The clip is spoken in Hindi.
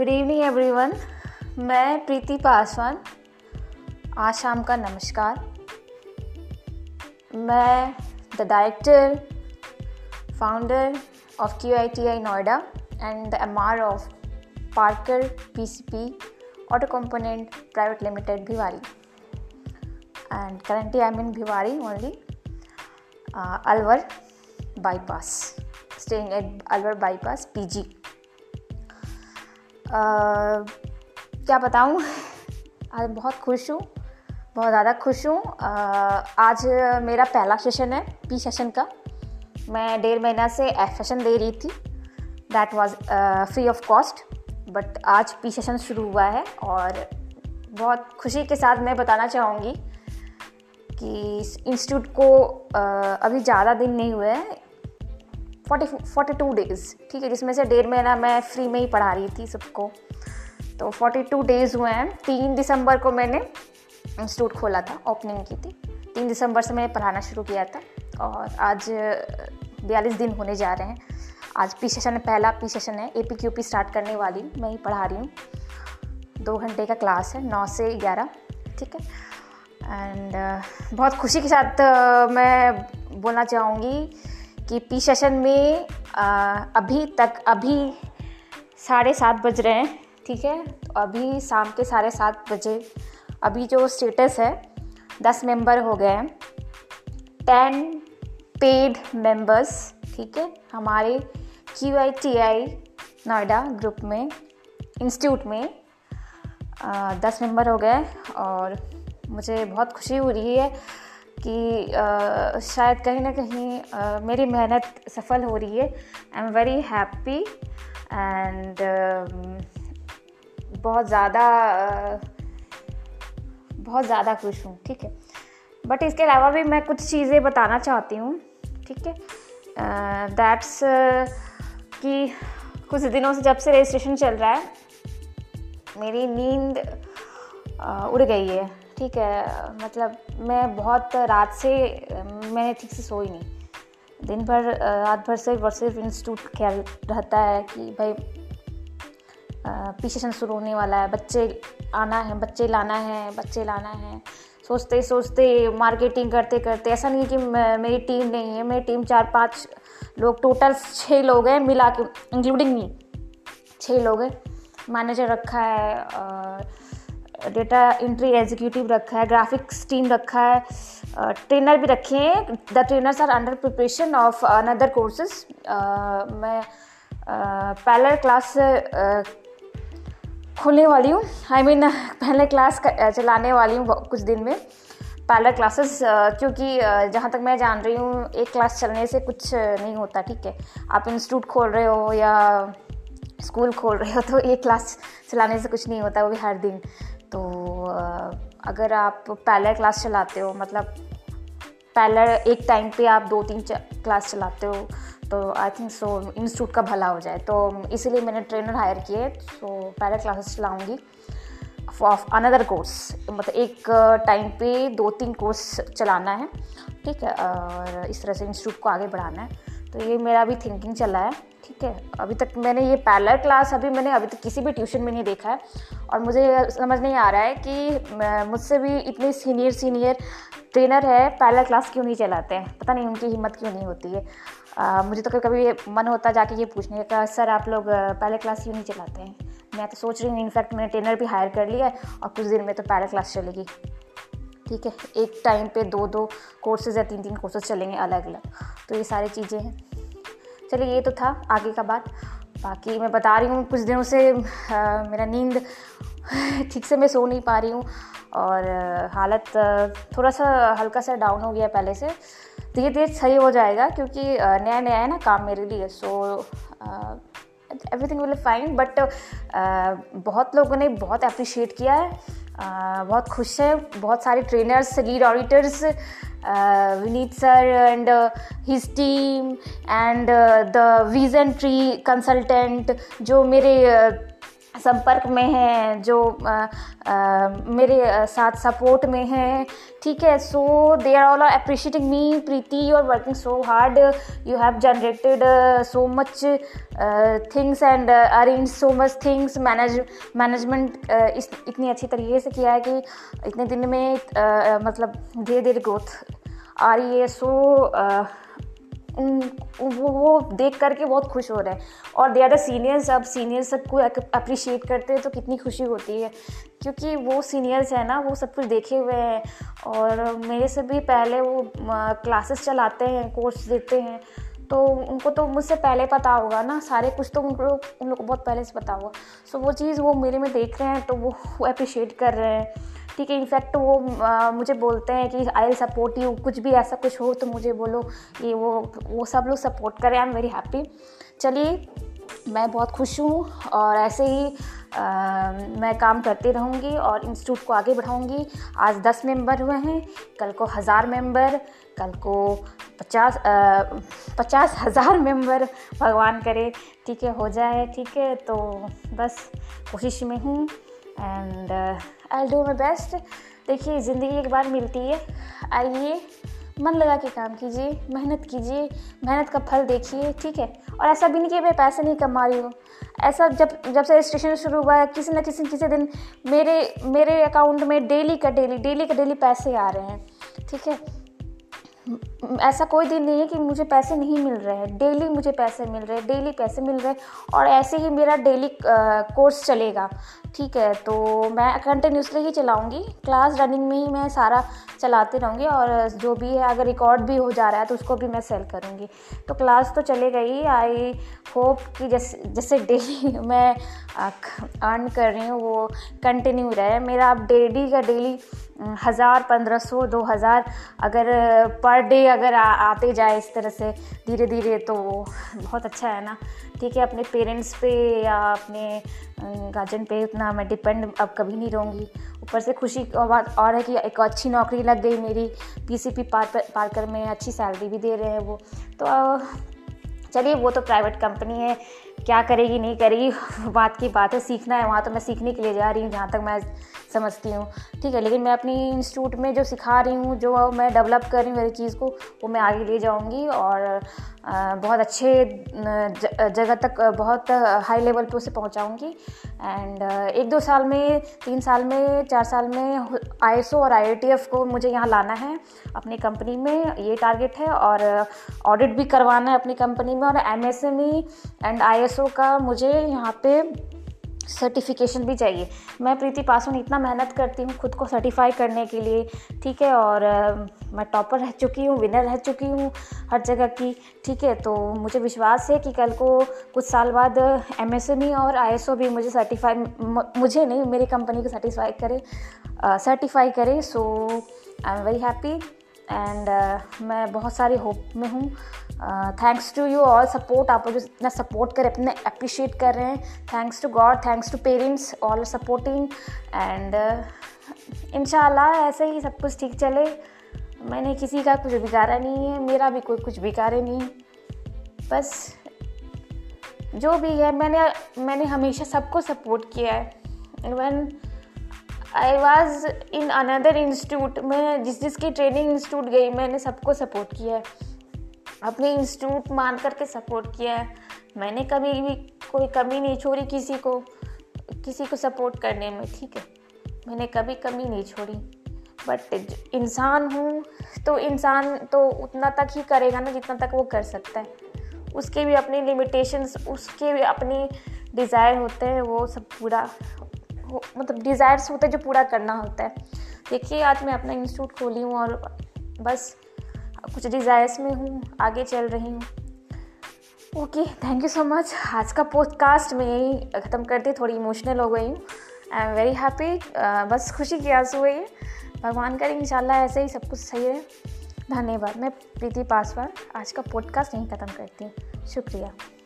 गुड इवनिंग एवरीवन, मैं प्रीति पासवान, आज शाम का नमस्कार। मैं the director founder of QITI Noida and the MR of Parker PCP auto component private limited Bhiwadi, and currently I am in Bhiwadi only, Alwar bypass, staying at Alwar bypass PG। क्या बताऊँ, आज बहुत खुश हूँ, बहुत ज़्यादा खुश हूँ। आज मेरा पहला सेशन है, पी सेशन का। मैं 1.5 महीना से एफ सेशन दे रही थी, that was free of cost, but आज पी सेशन शुरू हुआ है और बहुत खुशी के साथ मैं बताना चाहूँगी कि इंस्टीट्यूट को अभी ज़्यादा दिन नहीं हुए हैं, 42 डेज़, ठीक है, जिसमें से 1.5 महीना मैं फ्री में ही पढ़ा रही थी सबको, तो 42 डेज़ हुए हैं। 3 दिसंबर को मैंने इंस्टीट्यूट खोला था, ओपनिंग की थी, 3 दिसंबर से मैंने पढ़ाना शुरू किया था और आज 42 दिन होने जा रहे हैं। आज पी सेशन, पहला पी सेशन है, APQP स्टार्ट करने वाली हूँ, मैं ही पढ़ा रही हूँ। 2 घंटे का क्लास है, 9 से 11, ठीक है। एंड बहुत खुशी के साथ मैं बोलना चाहूँगी कि पी सेशन में अभी साढ़े 7 बज रहे हैं, ठीक है, तो अभी शाम के 7:30 बजे अभी जो स्टेटस है, 10 मेंबर हो गए हैं, 10 पेड मेंबर्स, ठीक है, हमारे QITI नोएडा ग्रुप में, इंस्टीट्यूट में 10 मेंबर हो गए। और मुझे बहुत खुशी हो रही है कि शायद कहीं ना कहीं मेरी मेहनत सफल हो रही है। I am very happy and बहुत ज़्यादा खुश हूँ, ठीक है। बट इसके अलावा भी मैं कुछ चीज़ें बताना चाहती हूँ, ठीक है, दैट्स कि कुछ दिनों से, जब से रजिस्ट्रेशन चल रहा है, मेरी नींद उड़ गई है, ठीक है, मतलब मैं बहुत रात से मैं ठीक से सोई नहीं, दिन भर रात भर से वर्सेस इंस्टीट्यूट ख्याल रहता है कि भाई पी सेशन शुरू होने वाला है, बच्चे लाना है, सोचते मार्केटिंग करते, ऐसा नहीं कि मेरी टीम नहीं है, मेरी टीम 4-5 लोग, टोटल 6 लोग हैं मिला के, इंक्लूडिंग मी 6 लोग हैं। मैनेजर रखा है, डेटा एंट्री एग्जीक्यूटिव रखा है, ग्राफिक्स टीम रखा है, ट्रेनर भी रखे हैं। The trainers are under preparation of another courses. मैं पहले क्लास खोलने वाली हूँ, I mean, पहले क्लास चलाने वाली हूँ कुछ दिन में, पैरेलल क्लासेस, क्योंकि जहाँ तक मैं जान रही हूँ, एक क्लास चलने से कुछ नहीं होता, ठीक है, आप इंस्टीट्यूट खोल रहे हो या स्कूल खोल रहे हो तो एक क्लास चलाने से कुछ नहीं होता, वो भी हर दिन। तो अगर आप पैरेलल क्लास चलाते हो, मतलब पैरेलल एक टाइम पे आप 2-3 क्लास चलाते हो, तो आई थिंक सो इंस्टीट्यूट का भला हो जाए, तो इसीलिए मैंने ट्रेनर हायर किए। सो पैरेलल क्लासेस चलाऊँगी ऑफ अनदर कोर्स, मतलब एक टाइम पे 2-3 कोर्स चलाना है, ठीक है, और इस तरह से इंस्टीट्यूट को आगे बढ़ाना है। तो ये मेरा अभी थिंकिंग चला है, ठीक है। अभी तक मैंने ये पैरेलल क्लास अभी तक किसी भी ट्यूशन में नहीं देखा है, और मुझे समझ नहीं आ रहा है कि मुझसे भी इतने सीनियर ट्रेनर है, पैरेलल क्लास क्यों नहीं चलाते हैं, पता नहीं उनकी हिम्मत क्यों नहीं होती है। मुझे तो कभी मन होता जाके ये पूछने का, सर आप लोग पैरेलल क्लास क्यों नहीं चलाते हैं। मैं तो सोच रही हूँ, इनफैक्ट मैंने ट्रेनर भी हायर कर लिया है और कुछ दिन में तो पैरेलल क्लास चलेगी, ठीक है, एक टाइम पे 2-2 कोर्सेज़ या 3-3 कोर्सेज़ चलेंगे अलग अलग। तो ये सारी चीज़ें हैं। चलिए, ये तो था आगे का बात। बाकी मैं बता रही हूँ, कुछ दिनों से मेरा नींद ठीक से मैं सो नहीं पा रही हूँ और हालत थोड़ा सा हल्का सा डाउन हो गया पहले से, धीरे धीरे सही हो जाएगा, क्योंकि नया है ना काम मेरे लिए, so everything will fine. But बहुत लोगों ने बहुत अप्रिशिएट किया है, बहुत खुश है, बहुत सारे trainers, lead auditors, Vineet sir and his team and the vision tree consultant, जो मेरे संपर्क में हैं, जो मेरे साथ सपोर्ट में हैं, ठीक है। So they are all are appreciating me, Preeti you are working so hard, you have generated so much things and arrange so much things, management इतनी अच्छी तरीके से किया है कि इतने दिन में मतलब धीरे धीरे ग्रोथ आ रही है। सो वो देख करके बहुत खुश हो रहे हैं। और दे आर द सीनियर्स, अब सीनियर्स सबको अप्रिशिएट करते हैं तो कितनी खुशी होती है, क्योंकि वो सीनियर्स हैं ना, वो सब कुछ देखे हुए हैं और मेरे से भी पहले वो क्लासेस चलाते हैं, कोर्स देते हैं, तो उनको तो मुझसे पहले पता होगा ना सारे कुछ, तो उन लोग को बहुत पहले से पता होगा। सो वो चीज़ वो मेरे में देख रहे हैं तो वो अप्रिशिएट कर रहे हैं, ठीक है। इनफैक्ट वो मुझे बोलते हैं कि आई विल सपोर्ट यू, कुछ भी ऐसा कुछ हो तो मुझे बोलो, ये वो सब लोग सपोर्ट करें। I am very happy. चलिए, मैं बहुत खुश हूँ और ऐसे ही मैं काम करती रहूँगी और इंस्टीट्यूट को आगे बढ़ाऊँगी। आज 10 मेंबर हुए हैं, कल को 1000 मेंबर, कल को 50,000 मेंबर, भगवान करे ठीक है हो जाए, ठीक है। तो बस कोशिश में हूँ and I do my best. देखिए, ज़िंदगी एक बार मिलती है, आइए मन लगा के काम कीजिए, मेहनत कीजिए, मेहनत का फल देखिए, ठीक है। और ऐसा भी नहीं कि मैं पैसे नहीं कमा रही हूँ, ऐसा जब से रजिस्ट्रेशन शुरू हुआ है, किसी न किसी दिन मेरे अकाउंट में डेली का डेली पैसे आ रहे हैं, ठीक है। ऐसा कोई दिन नहीं है कि मुझे पैसे नहीं मिल रहे हैं, डेली मुझे पैसे मिल रहे हैं, डेली पैसे मिल रहे हैं। और ऐसे ही मेरा डेली कोर्स चलेगा, ठीक है। तो मैं कंटिन्यूसली ही चलाऊंगी, क्लास रनिंग में ही मैं सारा चलाती रहूँगी और जो भी है अगर रिकॉर्ड भी हो जा रहा है तो उसको भी मैं सेल करूँगी। तो क्लास तो चलेगा ही। आई होप कि जैसे डेली मैं अर्न कर रही हूँ वो कंटिन्यू रहे। मेरा अब डेली का डेली 1,000, 1,500, 2,000 अगर पर डे अगर आते जाए इस तरह से धीरे धीरे तो बहुत अच्छा है ना, ठीक है। अपने पेरेंट्स पे या अपने गार्जियन पे उतना मैं डिपेंड अब कभी नहीं रहूँगी। ऊपर से खुशी की बात और है कि एक अच्छी नौकरी लग गई मेरी, पीसीपी पार्कर में अच्छी सैलरी भी दे रहे हैं वो। तो चलिए, वो तो प्राइवेट कंपनी है, क्या करेगी नहीं करेगी बात की बात है, सीखना है वहाँ तो मैं सीखने के लिए जा रही हूँ जहाँ तक मैं समझती हूँ, ठीक है। लेकिन मैं अपनी इंस्टीट्यूट में जो सिखा रही हूँ, जो मैं डेवलप कर रही हूँ मेरी चीज़ को, वो मैं आगे ले जाऊँगी और बहुत अच्छे जगह तक, बहुत हाई लेवल पे उसे पहुँचाऊँगी। एंड 1-2 साल में, 3 साल में, 4 साल में ISO और ITF को मुझे यहाँ लाना है अपनी कंपनी में, ये टारगेट है। और ऑडिट भी करवाना है अपनी कंपनी में और MSME एंड ISO का मुझे यहाँ पे सर्टिफिकेशन भी चाहिए। मैं प्रीति पासवान इतना मेहनत करती हूँ खुद को सर्टिफाई करने के लिए, ठीक है। और मैं टॉपर रह चुकी हूँ, विनर रह चुकी हूँ हर जगह की, ठीक है। तो मुझे विश्वास है कि कल को कुछ साल बाद MSME और ISO भी मुझे सर्टिफाई, मुझे नहीं मेरी कंपनी को सर्टिफाई करे। So I am very happy and मैं बहुत सारी होप में हूँ। Thanks to you all support, आप लोग जो इतना सपोर्ट कर रहे हैं, इतना अप्रिशिएट कर रहे हैं, thanks to God, thanks to parents all supporting. And इंशाल्लाह ऐसे ही सब कुछ ठीक चले। मैंने किसी का कुछ बिगाड़ा नहीं है, मेरा भी कोई कुछ बिगाड़े नहीं, बस जो भी है मैंने हमेशा सबको सपोर्ट किया है। Even I was in another institute, मैं जिसकी ट्रेनिंग इंस्टीट्यूट गई मैंने सबको सपोर्ट किया है, अपने इंस्टीट्यूट मान करके सपोर्ट किया है। मैंने कभी भी कोई कमी नहीं छोड़ी किसी को सपोर्ट करने में, ठीक है। मैंने कभी कमी नहीं छोड़ी, बट इंसान हूँ तो इंसान तो उतना तक ही करेगा ना जितना तक वो कर सकता है। उसके भी अपने लिमिटेशंस, उसके भी अपने डिज़ायर होते हैं, वो सब पूरा मतलब डिज़ायर्स होते हैं जो पूरा करना होता है। देखिए, आज मैं अपना इंस्टीट्यूट खोली हूँ और बस कुछ डिज़ायर्स में हूँ, आगे चल रही हूँ। Okay, thank you so much. आज का पॉडकास्ट मैं यही ख़त्म करती, थोड़ी इमोशनल हो गई हूँ। आई एम वेरी हैप्पी, बस खुशी की आंसू हुई है। भगवान करे इंशाल्लाह ऐसे ही सब कुछ सही रहे। धन्यवाद। मैं प्रीति पासवान आज का पॉडकास्ट यहीं ख़त्म करती हूँ। शुक्रिया।